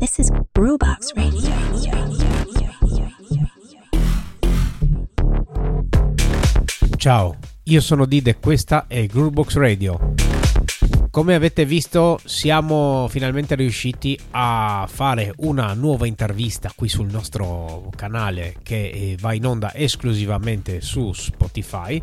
This is Groovebox Radio. Ciao, io sono Did e questa è Groovebox Radio. Come avete visto, siamo finalmente riusciti a fare una nuova intervista qui sul nostro canale che va in onda esclusivamente su Spotify.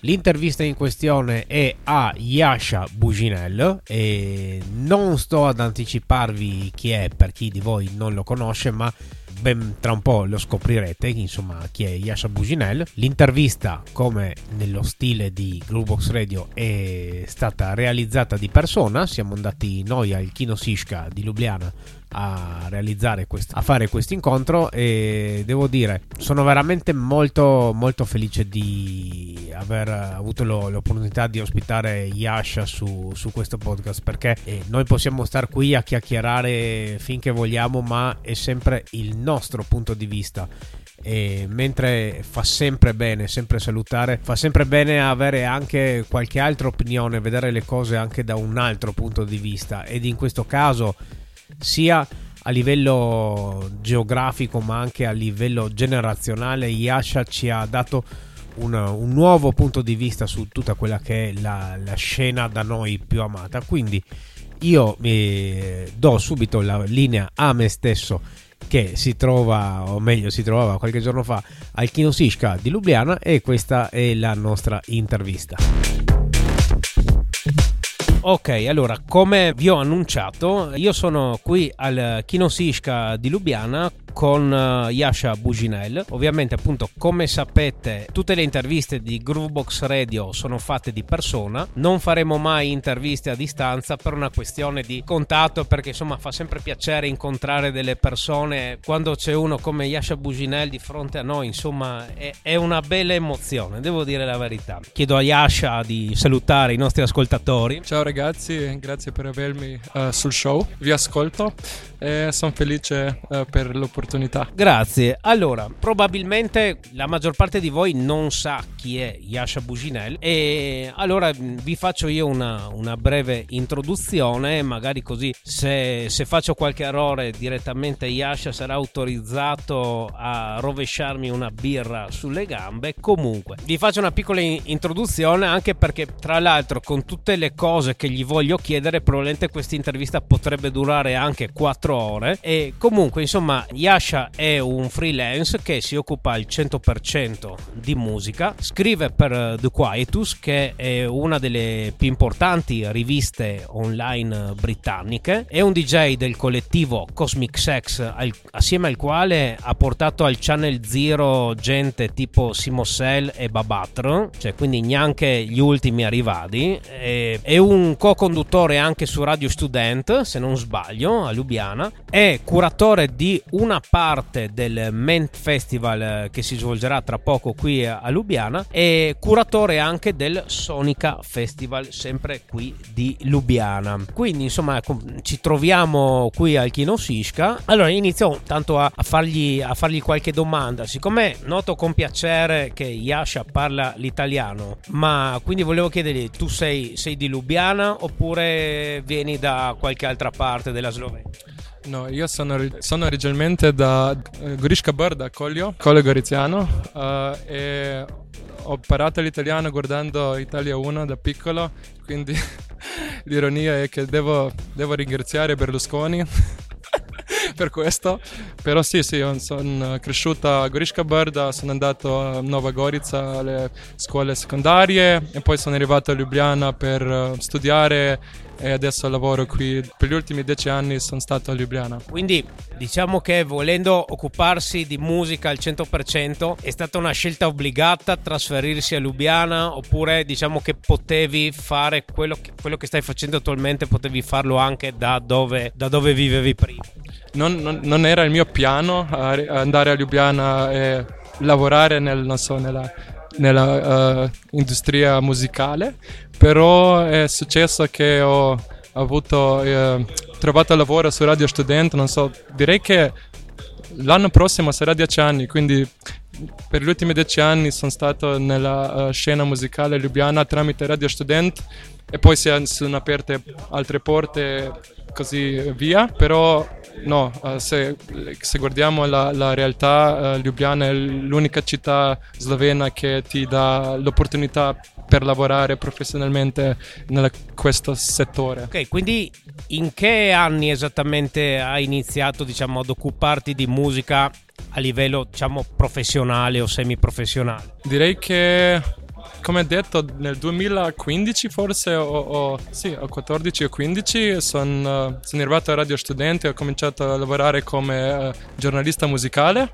L'intervista in questione è a Jaša Bužinel e non sto ad anticiparvi chi è per chi di voi non lo conosce, ma ben tra un po' lo scoprirete, insomma, chi è Jaša Bužinel. L'intervista, come nello stile di Groovebox Radio, è stata realizzata di persona. Siamo andati noi al Kino Siška di Ljubljana a fare questo incontro e devo dire sono veramente molto molto felice di aver avuto l'opportunità di ospitare Jaša su questo podcast, perché noi possiamo star qui a chiacchierare finché vogliamo, ma è sempre il nostro punto di vista. E mentre fa sempre bene salutare, fa sempre bene avere anche qualche altra opinione, vedere le cose anche da un altro punto di vista, ed in questo caso sia a livello geografico ma anche a livello generazionale Jaša ci ha dato un nuovo punto di vista su tutta quella che è la scena da noi più amata. Quindi io mi do subito la linea a me stesso, che si trovava qualche giorno fa al Kino Siška di Ljubljana, e questa è la nostra intervista. Ok, allora, come vi ho annunciato, io sono qui al Kino Siška di Ljubljana con Jaša Bužinel. Ovviamente, appunto, come sapete, tutte le interviste di Groovebox Radio sono fatte di persona. Non faremo mai interviste a distanza per una questione di contatto, perché insomma fa sempre piacere incontrare delle persone. Quando c'è uno come Jaša Bužinel di fronte a noi, insomma, è una bella emozione, devo dire la verità. Chiedo a Jaša di salutare i nostri ascoltatori. Ciao ragazzi, grazie per avermi sul show. Vi ascolto e sono felice per l'opportunità. Grazie. Allora, probabilmente la maggior parte di voi non sa chi è Jaša Bužinel, e allora vi faccio io una breve introduzione, magari così se faccio qualche errore direttamente Jaša sarà autorizzato a rovesciarmi una birra sulle gambe. Comunque vi faccio una piccola introduzione, anche perché tra l'altro con tutte le cose che gli voglio chiedere probabilmente questa intervista potrebbe durare anche 4 ore. E comunque, insomma, Jaša è un freelance che si occupa al 100% di musica, scrive per The Quietus, che è una delle più importanti riviste online britanniche, è un DJ del collettivo Cosmic Sex, assieme al quale ha portato al Channel Zero gente tipo Simo Sel e Babatr, cioè quindi neanche gli ultimi arrivati, è un co-conduttore anche su Radio Student, se non sbaglio, a Ljubljana, è curatore di una parte del CE-Ment Festival che si svolgerà tra poco qui a Ljubljana, e curatore anche del Sonica Festival sempre qui di Ljubljana. Quindi insomma ci troviamo qui al Kino Siška. Allora inizio tanto a fargli qualche domanda. Siccome noto con piacere che Jaša parla l'italiano, ma quindi volevo chiedergli: tu sei di Ljubljana oppure vieni da qualche altra parte della Slovenia? No, io sono originalmente da Goriška Brda, Collio Goriziano, e ho imparato l'italiano guardando Italia 1 da piccolo, quindi l'ironia è che devo ringraziare Berlusconi per questo. Però sì, sono cresciuta a Goriška Brda, sono andato a Nova Gorizia alle scuole secondarie e poi sono arrivato a Ljubljana per studiare e adesso lavoro qui. Per gli ultimi 10 anni sono stato a Ljubljana. Quindi diciamo che, volendo occuparsi di musica al 100%, è stata una scelta obbligata trasferirsi a Ljubljana, oppure diciamo che potevi fare quello che stai facendo attualmente, potevi farlo anche da dove vivevi prima? Non era il mio piano andare a Ljubljana e lavorare nella industria musicale, però è successo che ho trovato lavoro su Radio Student. Non so, direi che l'anno prossimo sarà 10 anni, quindi per gli ultimi 10 anni sono stato nella scena musicale Ljubljana tramite Radio Student, e poi si sono aperte altre porte così via, però no, se guardiamo la realtà, Ljubljana è l'unica città slovena che ti dà l'opportunità per lavorare professionalmente in questo settore. Ok, quindi in che anni esattamente hai iniziato, diciamo, ad occuparti di musica a livello, diciamo, professionale o semiprofessionale? Direi che, come detto, nel 2015 forse, o 14 o 15, sono arrivato a Radio Student e ho cominciato a lavorare come giornalista musicale.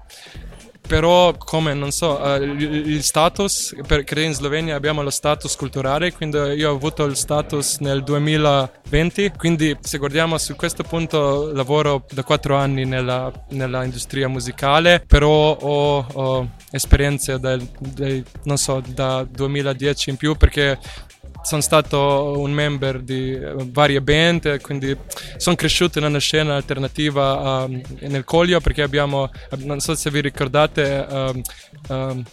Però, come non so, il status, perché in Slovenia abbiamo lo status culturale, quindi io ho avuto il status nel 2020, quindi se guardiamo su questo punto lavoro da 4 anni nella industria musicale, però ho esperienze da 2010 in più, perché sono stato un member di varie band, quindi sono cresciuto in una scena alternativa nel Collio, perché abbiamo, non so se vi ricordate,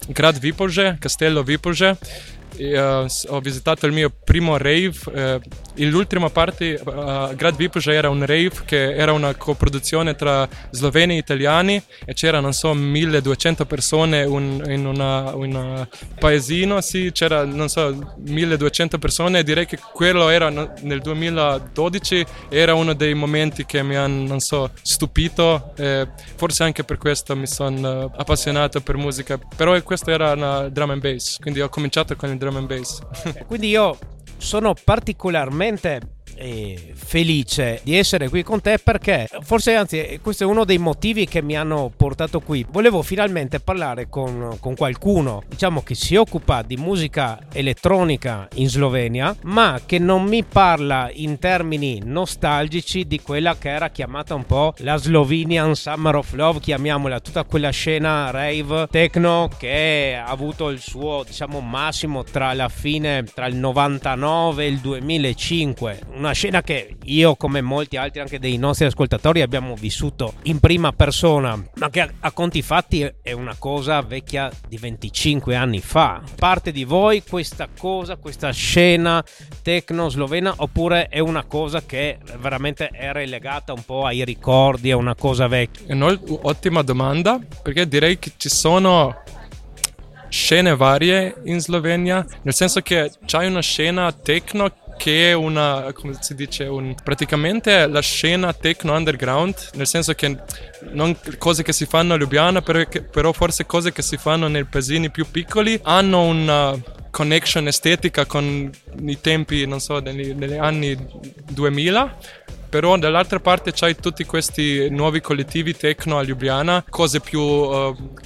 Grad Vipolže, Castello Vipolže. Ho visitato il mio primo rave, l'ultima parte Grad Vipolže era un rave che era una coproduzione tra sloveni e italiani, e c'era, non so, 1200 persone in un paesino, sì, c'era, non so, 1200 persone, e direi che quello era nel 2012, era uno dei momenti che mi hanno, non so, stupito, forse anche per questo mi sono appassionato per musica, però questo era una drum and bass, quindi ho cominciato con il drum and bass. Quindi io sono particolarmente felice di essere qui con te, perché forse, anzi, questo è uno dei motivi che mi hanno portato qui. Volevo finalmente parlare con qualcuno, diciamo, che si occupa di musica elettronica in Slovenia, ma che non mi parla in termini nostalgici di quella che era chiamata un po' la Slovenian Summer of Love, chiamiamola, tutta quella scena rave techno che ha avuto il suo, diciamo, massimo tra il 99 e il 2005. Una scena che io, come molti altri anche dei nostri ascoltatori, abbiamo vissuto in prima persona, ma che a conti fatti è una cosa vecchia di 25 anni fa. Parte di voi questa scena techno slovena, oppure è una cosa che veramente è relegata un po' ai ricordi, è una cosa vecchia? Ottima domanda, perché direi che ci sono scene varie in Slovenia, nel senso che c'è una scena techno che è una, come si dice, praticamente la scena techno underground, nel senso che non cose che si fanno a Ljubljana, però forse cose che si fanno nei paesini più piccoli hanno una connection estetica con i tempi, non so, degli anni 2000. Però dall'altra parte c'hai tutti questi nuovi collettivi techno a Ljubljana, cose più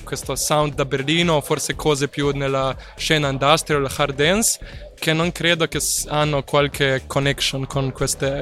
questo sound da Berlino, forse cose più nella scena industrial, hard dance, che non credo che hanno qualche connection con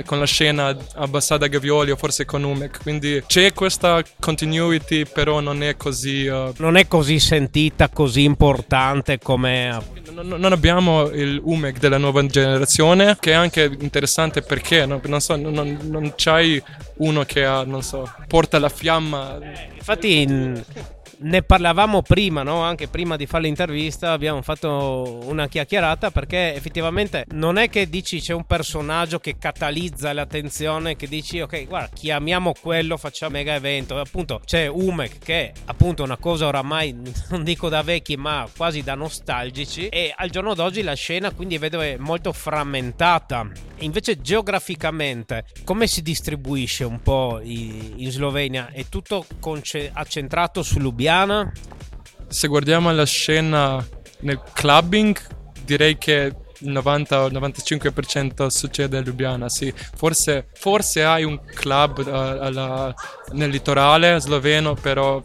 la scena abbassata a Gavioli o forse con Umek, quindi c'è questa continuity, però non è così non è così sentita, così importante come... Non abbiamo il Umek della nuova generazione, che è anche interessante, perché non c'hai uno che ha, non so, porta la fiamma. Infatti ne parlavamo prima, no? Anche prima di fare l'intervista abbiamo fatto una chiacchierata, perché effettivamente non è che dici c'è un personaggio che catalizza l'attenzione, che dici ok, guarda, chiamiamo quello, facciamo mega evento. Appunto c'è Umek, che è appunto una cosa oramai, non dico da vecchi, ma quasi da nostalgici, e al giorno d'oggi la scena, quindi vedo, è molto frammentata. Invece geograficamente come si distribuisce un po' in Slovenia? È tutto accentrato su Ljubljana? Se guardiamo la scena nel clubbing, direi che il 90-95% succede a Ljubljana, sì. Forse hai un club nel litorale sloveno, però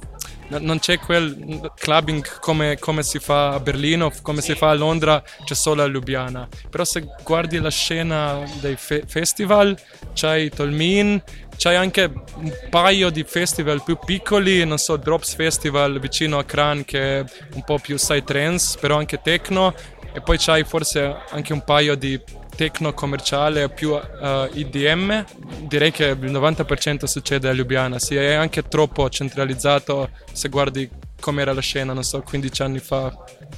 non c'è quel clubbing come si fa a Berlino, come si fa a Londra, c'è solo a Ljubljana. Però se guardi la scena dei festival, c'hai Tolmin, c'hai anche un paio di festival più piccoli, non so, Drops Festival vicino a Kran, che è un po' più side trance, però anche techno, e poi c'hai forse anche un paio di techno commerciale più IDM. Direi che il 90% succede a Ljubljana, sì, è anche troppo centralizzato se guardi com'era la scena, non so, 15 anni fa,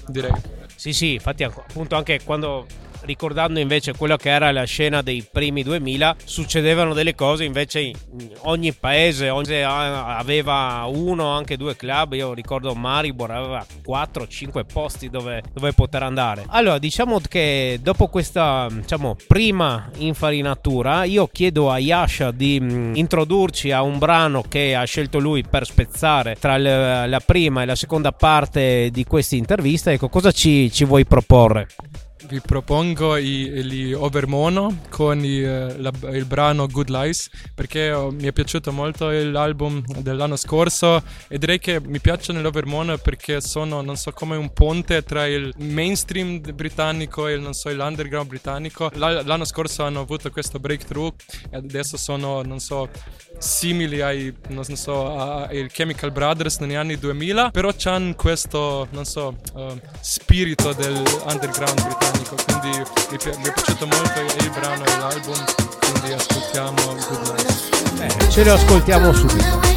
direi. Sì, infatti appunto anche quando ricordando invece quello che era la scena dei primi 2000, succedevano delle cose, invece in ogni paese aveva uno, anche due club. Io ricordo Maribor aveva 4-5 posti dove poter andare. Allora, diciamo che dopo questa prima infarinatura, io chiedo a Jaša di introdurci a un brano che ha scelto lui per spezzare tra la prima e la seconda parte di questa intervista. Ecco, cosa ci vuoi proporre? Vi propongo gli Overmono con il brano Good Lies, perché mi è piaciuto molto l'album dell'anno scorso e direi che mi piacciono gli Overmono perché sono, non so, come un ponte tra il mainstream britannico e l'underground britannico. L'anno scorso hanno avuto questo breakthrough e adesso sono, simili ai Chemical Brothers negli anni 2000, però c'hanno questo, spirito dell'underground britannico. Quindi mi è piaciuto molto il brano e l'album, quindi ascoltiamo Good Night. Bene, ce lo ascoltiamo subito.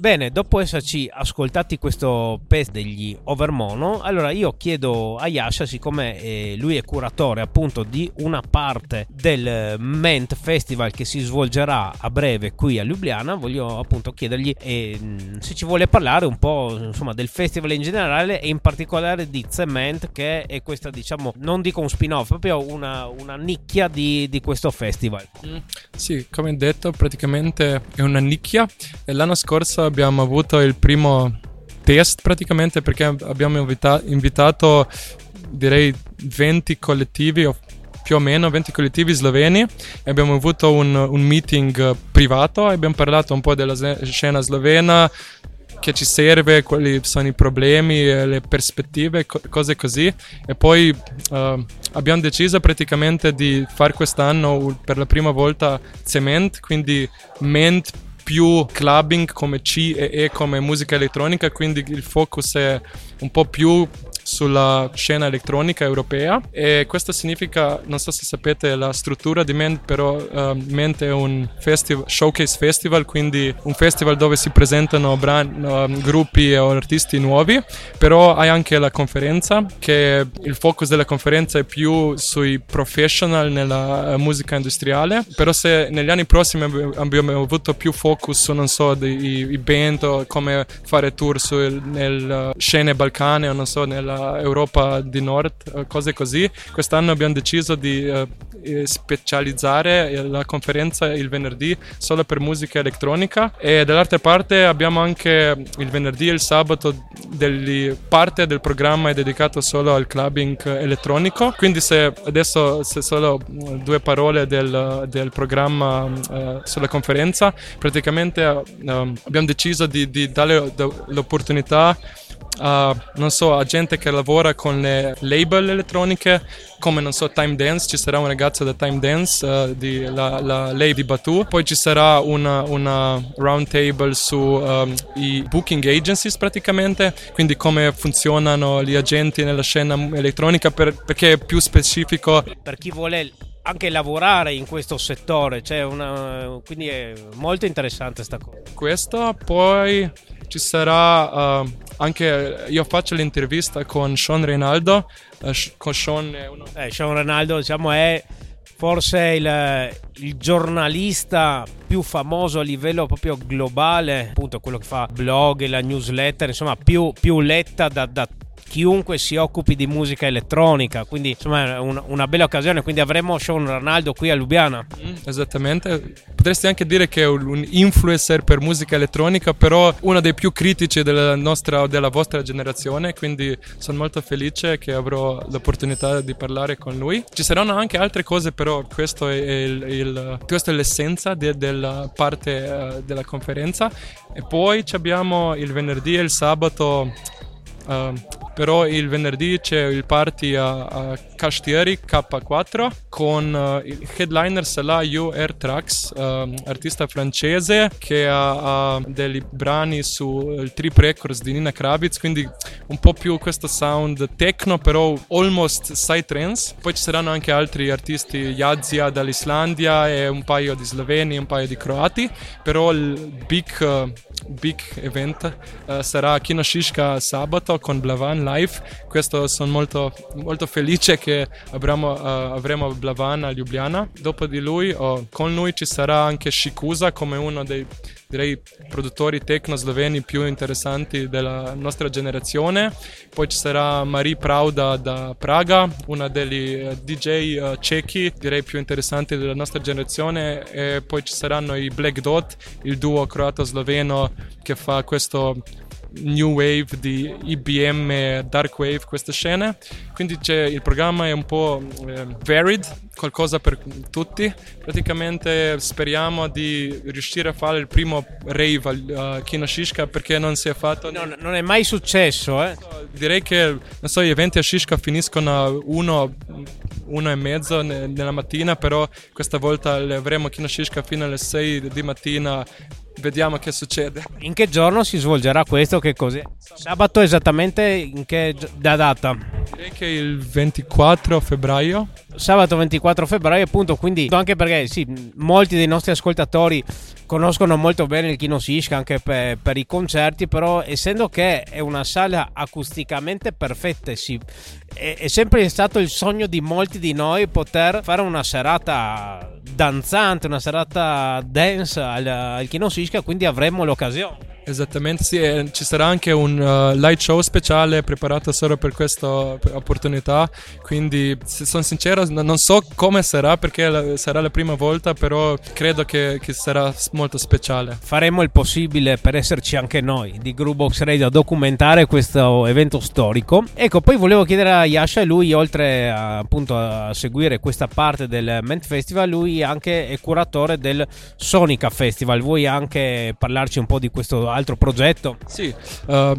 Bene, dopo esserci ascoltati questo pezzo degli Overmono, allora io chiedo a Jaša, siccome lui è curatore appunto di una parte del Ment Festival che si svolgerà a breve qui a Ljubljana, voglio appunto chiedergli se ci vuole parlare un po' del festival in generale e in particolare di CE-Ment, che è questa, non dico un spin-off, proprio una nicchia di questo festival. Sì, come detto, praticamente è una nicchia e l'anno scorso abbiamo avuto il primo test praticamente, perché abbiamo invitato direi 20 collettivi o più o meno 20 collettivi sloveni e abbiamo avuto un meeting privato e abbiamo parlato un po' della scena slovena, che ci serve, quali sono i problemi, le prospettive, cose così, e poi abbiamo deciso praticamente di fare quest'anno per la prima volta CE-Ment, quindi Ment più clubbing come C e E come musica elettronica, quindi il focus è un po' più sulla scena elettronica europea, e questo significa, non so se sapete la struttura di Ment, però Ment è un showcase festival, quindi un festival dove si presentano gruppi o artisti nuovi, però hai anche la conferenza, che il focus della conferenza è più sui professional nella musica industriale, però se negli anni prossimi abbiamo avuto più focus su, non so, i band o come fare tour nelle scene balcane o non so, nella Europa di Nord, cose così. Quest'anno abbiamo deciso di specializzare la conferenza il venerdì solo per musica elettronica, e dall'altra parte abbiamo anche il venerdì e il sabato parte del programma è dedicato solo al clubbing elettronico. Quindi se solo due parole del programma sulla conferenza, praticamente abbiamo deciso di dare l'opportunità a gente che lavora con le label elettroniche, come non so Time Dance, ci sarà un ragazzo da Time Dance la Lady Batuu, poi ci sarà una round table su i booking agencies, praticamente, quindi come funzionano gli agenti nella scena elettronica, perché è più specifico per chi vuole anche lavorare in questo settore, quindi è molto interessante sta cosa. Questo, poi ci sarà anche io faccio l'intervista con Sean Reynaldo. Sean Reynaldo, diciamo, è forse il giornalista più famoso a livello proprio globale, appunto quello che fa blog e la newsletter, insomma più letta da chiunque si occupi di musica elettronica, quindi insomma è una bella occasione, quindi avremo Sean Reynaldo qui a Ljubljana. Esattamente, potresti anche dire che è un influencer per musica elettronica, però uno dei più critici della vostra generazione, quindi sono molto felice che avrò l'opportunità di parlare con lui. Ci saranno anche altre cose, però questo è questo è l'essenza della parte della conferenza. E poi abbiamo il venerdì e il sabato. Però il venerdì c'è il party a Castieri K4 con il headliner sarà You Are Trax, artista francese che ha dei brani sul Trip Records di Nina Krabitz, quindi un po' più questo sound techno, però almost psytrance. Poi ci saranno anche altri artisti, Yazia dall'Islandia e un paio di sloveni e un paio di croati, però il big event sarà Kino Siška sabato con Blawan live. Questo sono molto, molto felice che avremo Blawan a Ljubljana. Dopo di lui con lui ci sarà anche Shikusa, come uno dei produttori techno sloveni più interessanti della nostra generazione. Poi ci sarà Mari Prauda da Praga, una degli DJ cechi più interessanti della nostra generazione, e poi ci saranno i Black Dot, il duo croato-sloveno che fa questo new wave di IBM, dark wave, queste scene. Quindi il programma è un po' varied, qualcosa per tutti. Praticamente speriamo di riuscire a fare il primo rave a Kino Siška, perché non si è fatto. No, non è mai successo, eh? Direi che gli eventi a Siška finiscono a 1:30 nella mattina, però questa volta avremo Kino Siška fino alle 6 di mattina. Vediamo che succede. In che giorno si svolgerà questo? Che cos'è? Sabato esattamente in che data? Direi che il 24 febbraio. Sabato 24 febbraio, appunto, quindi anche perché molti dei nostri ascoltatori conoscono molto bene il Kino Siška anche per i concerti, però essendo che è una sala acusticamente perfetta, è sempre stato il sogno di molti di noi poter fare una serata danzante, una serata dance al Kino Siška, quindi avremo l'occasione. Esattamente, sì, e ci sarà anche un light show speciale preparato solo per questa opportunità, quindi se sono sincero non so come sarà, perché sarà la prima volta, però credo che sarà molto speciale. Faremo il possibile per esserci anche noi di Groovebox Radio a documentare questo evento storico. Ecco, poi volevo chiedere a Jaša, lui oltre appunto a seguire questa parte del Ment Festival, lui anche è curatore del Sonica Festival. Vuoi anche parlarci un po' di questo altro progetto? Sì,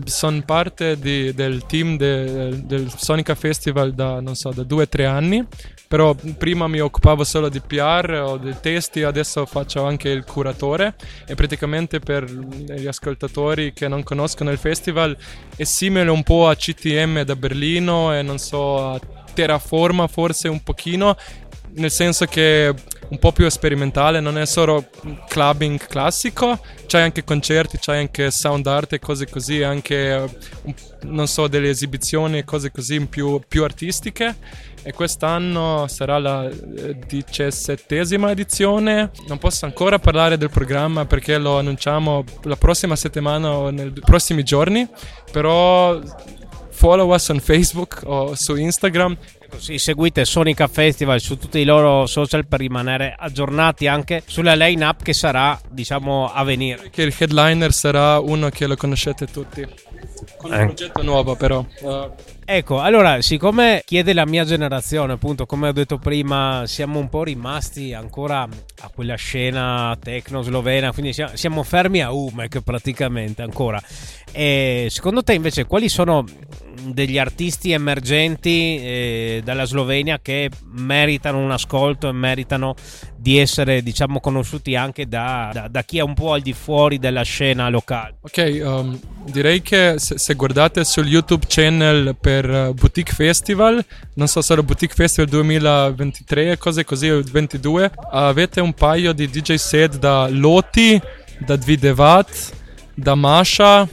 sono parte del team del Sonica Festival da, non so, da 2-3 anni, però prima mi occupavo solo di PR o di testi, adesso faccio anche il curatore, e praticamente per gli ascoltatori che non conoscono il festival è simile un po' a CTM da Berlino e non so, a Terraforma forse un pochino, nel senso che un po' più sperimentale, non è solo clubbing classico, c'hai anche concerti, c'hai anche sound art e cose così, anche non so, delle esibizioni e cose così più artistiche. E quest'anno sarà la 17ª edizione. Non posso ancora parlare del programma perché lo annunciamo la prossima settimana o nei prossimi giorni, però follow us on Facebook o su Instagram. Sì, seguite Sonica Festival su tutti i loro social per rimanere aggiornati anche sulla line-up che sarà, diciamo, a venire. Che il headliner sarà uno che lo conoscete tutti, con un progetto nuovo però. Ecco, allora, siccome chiede la mia generazione, appunto, come ho detto prima, siamo un po' rimasti ancora a quella scena techno slovena, quindi siamo fermi a Umek praticamente ancora. E secondo te invece quali sono degli artisti emergenti dalla Slovenia che meritano un ascolto e meritano di essere, diciamo, conosciuti anche da chi è un po' al di fuori della scena locale? Ok, direi che se guardate sul YouTube channel per Boutique Festival, non so, sarà Boutique Festival 2023 e cose così, 22, avete un paio di DJ set da Loti, da Dvidevat, da Masha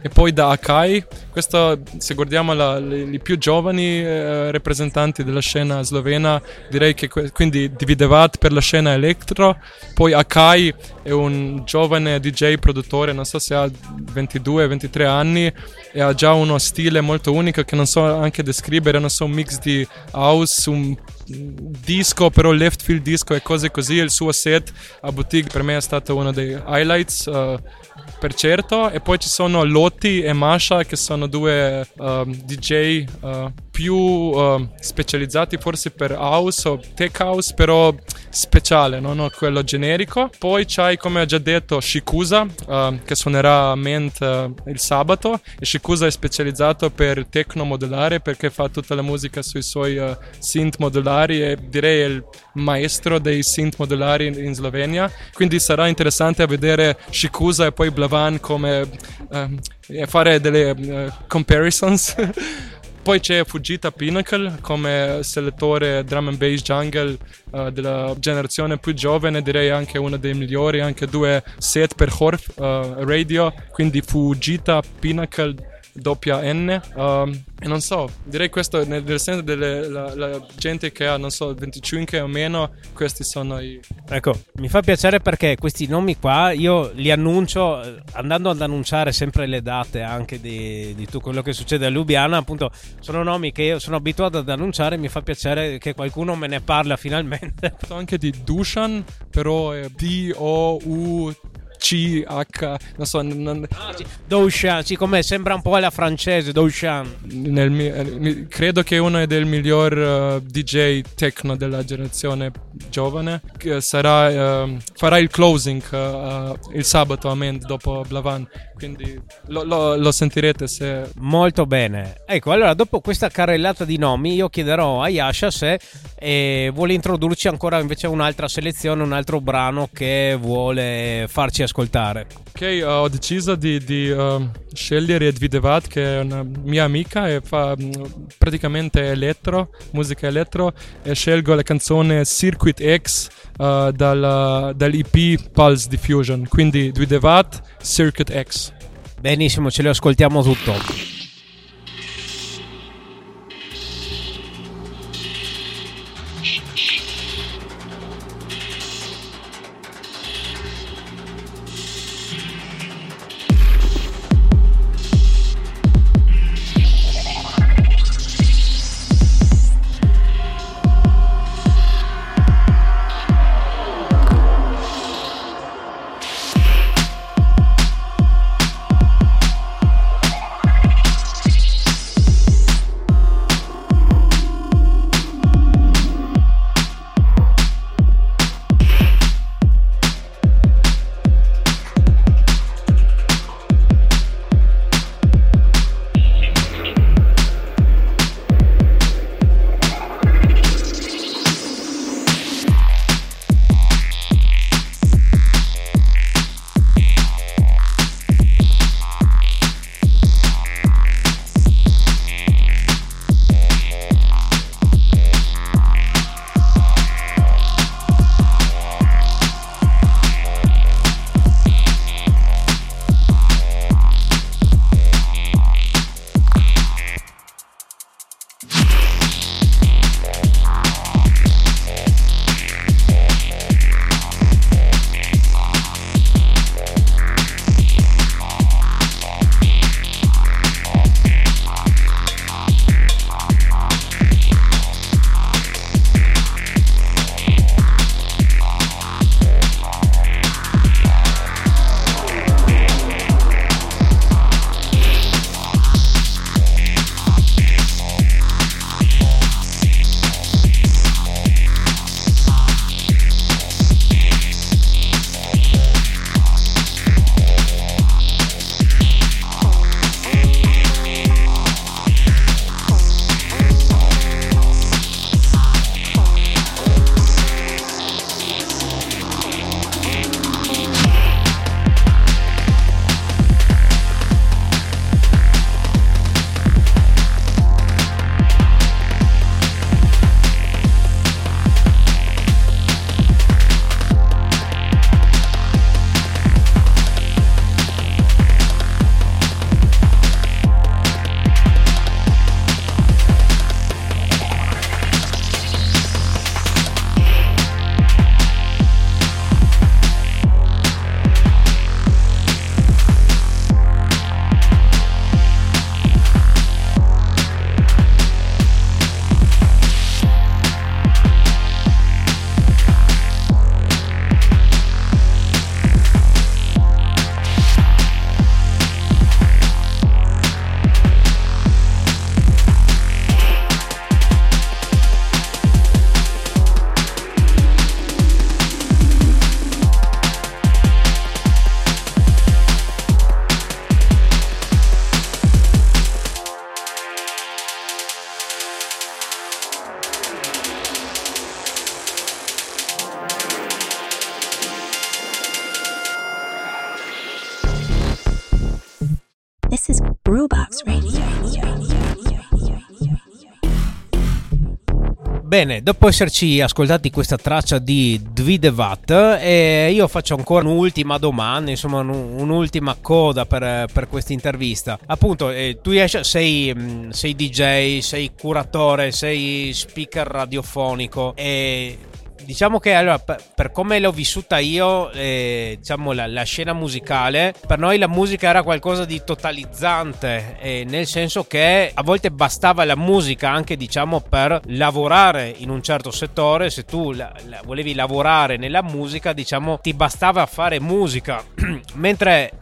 e poi da Akai. Questo, se guardiamo i più giovani rappresentanti della scena slovena, direi che quindi Dvidevat per la scena elettro, poi Akai è un giovane DJ produttore, non so se ha 22-23 anni e ha già uno stile molto unico che non so anche descrivere, non so, un mix di house, un disco, però left field disco e cose così. Il suo set a Boutique per me è stato uno dei highlights per certo. E poi ci sono Loti e Masha che sono due DJ più specializzati forse per house o tech house, però speciale, non quello generico. Poi c'hai, come ho già detto, Shikusa che suonerà a Ment il sabato, e Shikusa è specializzato per techno modulare perché fa tutta la musica sui suoi synth modulari, e direi è il maestro dei synth modulari in Slovenia, quindi sarà interessante a vedere Shikusa e poi Blawan come fare delle comparisons. Poi c'è Fujita Pinnacle come selettore drum and bass jungle della generazione più giovane, direi anche uno dei migliori, anche due set per Horf Radio, quindi Fujita Pinnacle WN, e non so, direi questo nel senso della gente che ha, non so, 25 o meno, questi sono i... Ecco, mi fa piacere perché questi nomi qua io li annuncio andando ad annunciare sempre le date anche di tutto quello che succede a Ljubljana, appunto sono nomi che io sono abituato ad annunciare, mi fa piacere che qualcuno me ne parla finalmente. Anche di Dušan, però è D-O-U... C-H, non so, Dušan, sì, come sembra un po' alla francese, Dušan. Credo che uno è del miglior DJ techno della generazione giovane, che sarà, farà il closing il sabato a Ment dopo Blavan, quindi lo sentirete se... Molto bene. Ecco, allora dopo questa carrellata di nomi io chiederò a Jaša se vuole introdurci ancora invece un'altra selezione, un altro brano che vuole farci ascoltare. Ok, ho deciso di scegliere Dvidevat, che è una mia amica e fa praticamente elettro, musica elettro, e scelgo la canzone Circuit X dall'EP Pulse Diffusion, quindi Dvidevat, Circuit X. Benissimo, ce lo ascoltiamo tutto. Groovebox Radio. Bene, dopo esserci ascoltati questa traccia di Dvidevat, io faccio ancora un'ultima domanda, insomma un'ultima coda per questa intervista. Appunto, tu sei DJ, sei curatore, sei speaker radiofonico e... Diciamo che allora, per come l'ho vissuta io, diciamo la scena musicale, per noi la musica era qualcosa di totalizzante, nel senso che a volte bastava la musica anche, diciamo, per lavorare in un certo settore. Se tu volevi lavorare nella musica, diciamo, ti bastava fare musica. Mentre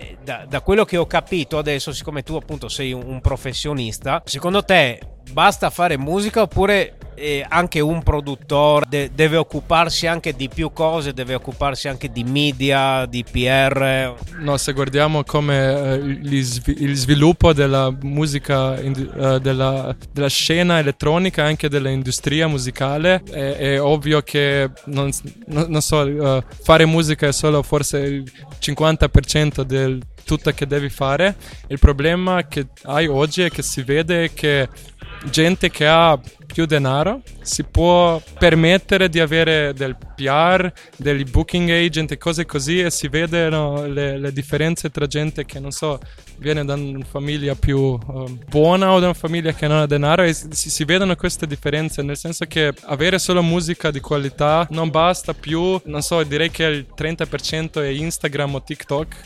da quello che ho capito adesso, siccome tu appunto sei un professionista, secondo te basta fare musica oppure... E anche un produttore deve occuparsi anche di più cose, deve occuparsi anche di media, di PR? No, se guardiamo come il sviluppo della musica, della scena elettronica, anche dell'industria musicale, è ovvio che non so, fare musica è solo forse il 50% del tutto che devi fare. Il problema che hai oggi è che si vede che gente che ha più denaro si può permettere di avere del PR, degli booking agent e cose così, e si vedono le differenze tra gente che, non so, viene da una famiglia più buona o da una famiglia che non ha denaro, e si vedono queste differenze, nel senso che avere solo musica di qualità non basta più. Non so, direi che il 30% è Instagram o TikTok.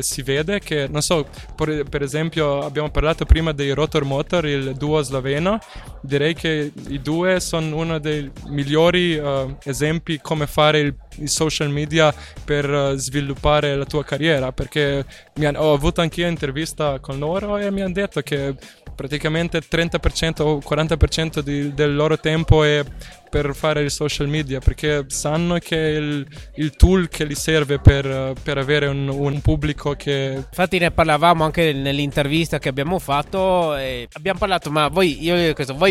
Si vede che, non so, per esempio abbiamo parlato prima dei Rotor Motor, il duo sloveno. Direi che i due sono uno dei migliori esempi come fare i social media per sviluppare la tua carriera, perché ho avuto anch'io intervista con loro e mi hanno detto che praticamente 30% o 40% del loro tempo è per fare i social media, perché sanno che è il tool che gli serve per avere un pubblico che... Infatti ne parlavamo anche nell'intervista che abbiamo fatto, e abbiamo parlato, ma voi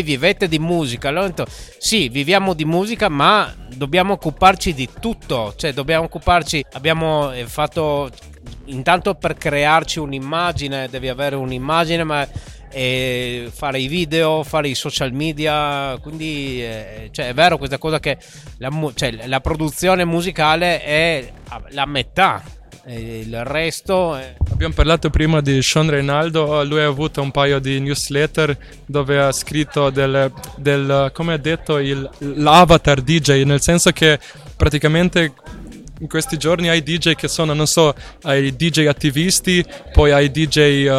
vivete di musica? Allora ho detto, sì, viviamo di musica, ma dobbiamo occuparci di tutto, cioè dobbiamo occuparci, abbiamo fatto... Intanto per crearci un'immagine, devi avere un'immagine, ma... E fare i video, fare i social media, quindi cioè, è vero questa cosa che la produzione musicale è la metà, il resto è... Abbiamo parlato prima di Sean Reynaldo, lui ha avuto un paio di newsletter dove ha scritto del come ha detto, l'avatar DJ, nel senso che praticamente... In questi giorni hai DJ che sono, non so, hai DJ attivisti, poi hai DJ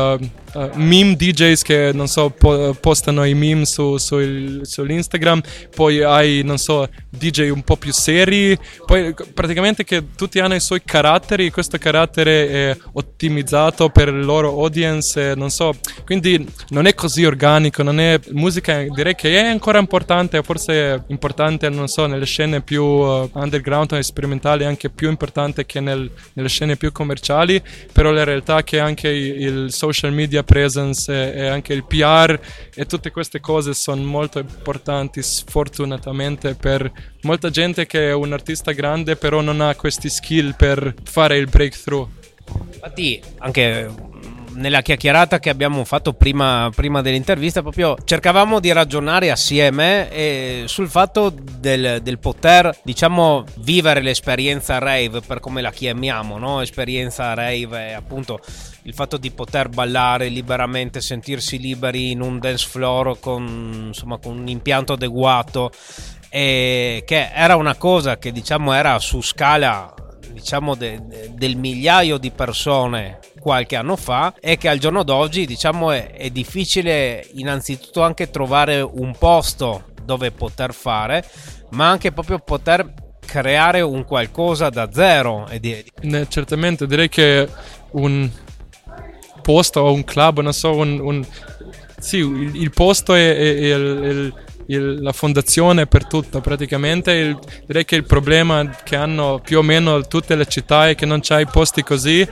meme DJs che, non so, postano i meme sull'Instagram, poi hai, non so, DJ un po' più seri, poi praticamente che tutti hanno i suoi caratteri, questo carattere è ottimizzato per il loro audience, non so, quindi non è così organico, non è musica, direi che è ancora importante, forse è importante, non so, nelle scene più underground o sperimentali, anche più importante che nelle scene più commerciali, però la realtà è che anche il social media presence e anche il PR e tutte queste cose sono molto importanti, sfortunatamente, per molta gente che è un artista grande però non ha questi skill per fare il breakthrough. Infatti anche nella chiacchierata che abbiamo fatto prima dell'intervista proprio cercavamo di ragionare assieme sul fatto del poter, diciamo, vivere l'esperienza rave, per come la chiamiamo, no? Esperienza rave è appunto il fatto di poter ballare liberamente, sentirsi liberi in un dance floor con un impianto adeguato, che era una cosa che, diciamo, era su scala, diciamo, del migliaio di persone qualche anno fa, e che al giorno d'oggi, diciamo, è difficile innanzitutto anche trovare un posto dove poter fare, ma anche proprio poter creare un qualcosa da zero. Certamente, direi che un posto o un club, non so, sì, il posto è la fondazione per tutto, praticamente. Direi che il problema che hanno più o meno tutte le città è che non c'hai posti così,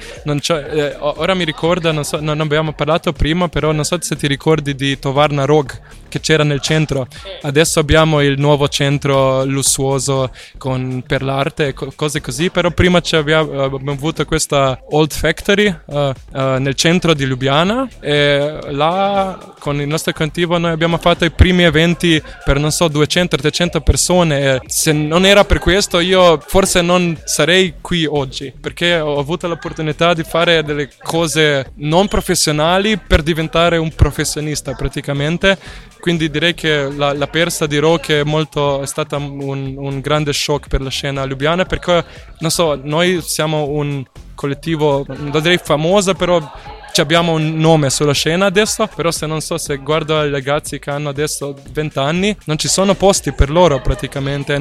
ora mi ricordo, non so, non abbiamo parlato prima, però non so se ti ricordi di Tovarna Rog, che c'era nel centro. Adesso abbiamo il nuovo centro lussuoso per l'arte e cose così, però prima abbiamo avuto questa Old Factory nel centro di Ljubljana, e là con il nostro cantivo noi abbiamo fatto i primi eventi per 200-300 persone. E se non era per questo io forse non sarei qui oggi, perché ho avuto l'opportunità di fare delle cose non professionali per diventare un professionista praticamente. Quindi direi che la persa di rock è stata un grande shock per la scena ljubljana, perché noi siamo un collettivo, non direi famoso, però abbiamo un nome sulla scena adesso. Però se se guardo i ragazzi che hanno adesso 20 anni, non ci sono posti per loro praticamente,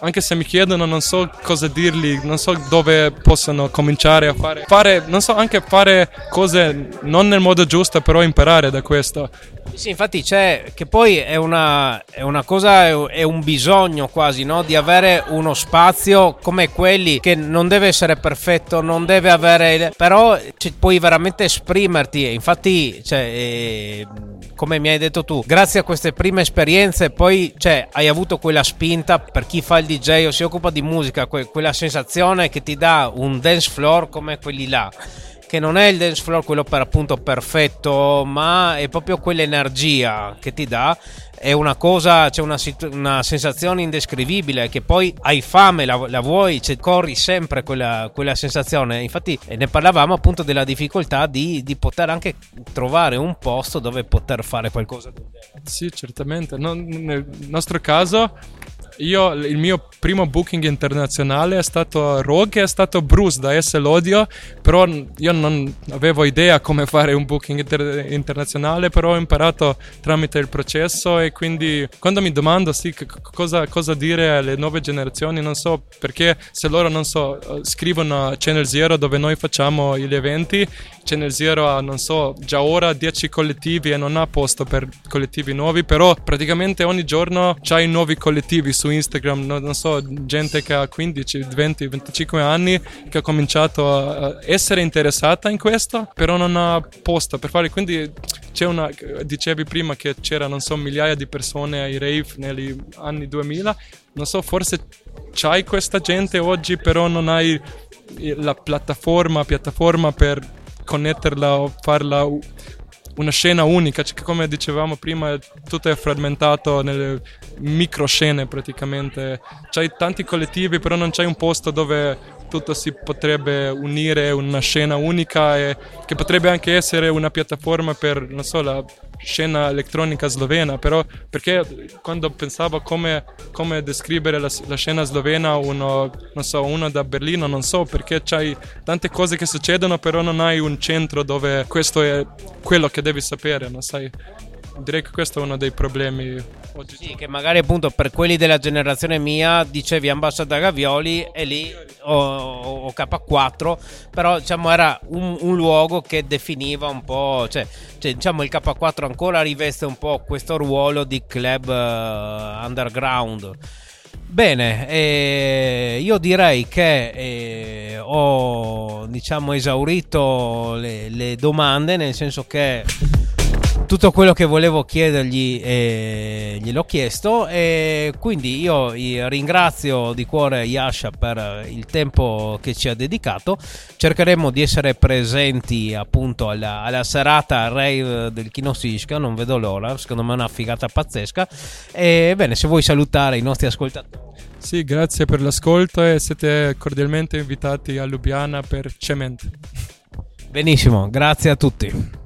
anche se mi chiedono non so cosa dirgli, non so dove possono cominciare a fare anche fare cose non nel modo giusto, però imparare da questo. Sì, infatti c'è, che poi è una cosa, è un bisogno quasi, no? Di avere uno spazio come quelli, che non deve essere perfetto, non deve avere, però puoi veramente esprimerti. Infatti come mi hai detto tu, grazie a queste prime esperienze poi hai avuto quella spinta, per chi fa il DJ o si occupa di musica, quella sensazione che ti dà un dance floor come quelli là, che non è il dance floor quello per appunto perfetto, ma è proprio quell'energia che ti dà. È una cosa, una sensazione indescrivibile, che poi hai fame, la vuoi, corri sempre quella sensazione. Infatti ne parlavamo appunto della difficoltà di poter anche trovare un posto dove poter fare qualcosa. Sì, certamente. Nel nostro caso il mio primo booking internazionale è stato Rogue, è stato Bruce da S-Lodio, però io non avevo idea come fare un booking internazionale, però ho imparato tramite il processo. E quindi quando mi domando cosa dire alle nuove generazioni, non so, perché se loro scrivono a Channel Zero, dove noi facciamo gli eventi, Channel Zero ha già ora 10 collettivi e non ha posto per collettivi nuovi, però praticamente ogni giorno c'hai nuovi collettivi su Instagram, gente che ha 15, 20, 25 anni che ha cominciato a essere interessata in questo, però non ha posto per fare. Quindi dicevi prima che c'era migliaia di persone ai rave negli anni 2000, forse c'hai questa gente oggi, però non hai la piattaforma per connetterla o farla una scena unica, come dicevamo prima, tutto è frammentato nelle micro scene praticamente. C'hai tanti collettivi, però non c'hai un posto dove tutto si potrebbe unire, una scena unica, e che potrebbe anche essere una piattaforma per la scena elettronica slovena. Però perché quando pensavo come descrivere la scena slovena, uno da Berlino, perché c'hai tante cose che succedono, però non hai un centro dove questo è quello che devi sapere, Direi che questo è uno dei problemi oggi. Sì, che magari appunto per quelli della generazione mia, dicevi Ambasciata Gavioli e lì o K4, però era un luogo che definiva un po', il K4 ancora riveste un po' questo ruolo di club underground. Bene, io direi che ho esaurito le domande, nel senso che tutto quello che volevo chiedergli gliel'ho chiesto, e quindi io ringrazio di cuore Jaša per il tempo che ci ha dedicato. Cercheremo di essere presenti appunto alla serata rave del Kino Siška, non vedo l'ora, secondo me è una figata pazzesca. E bene, se vuoi salutare i nostri ascoltatori. Sì, grazie per l'ascolto e siete cordialmente invitati a Ljubljana per CE-Ment. Benissimo, grazie a tutti.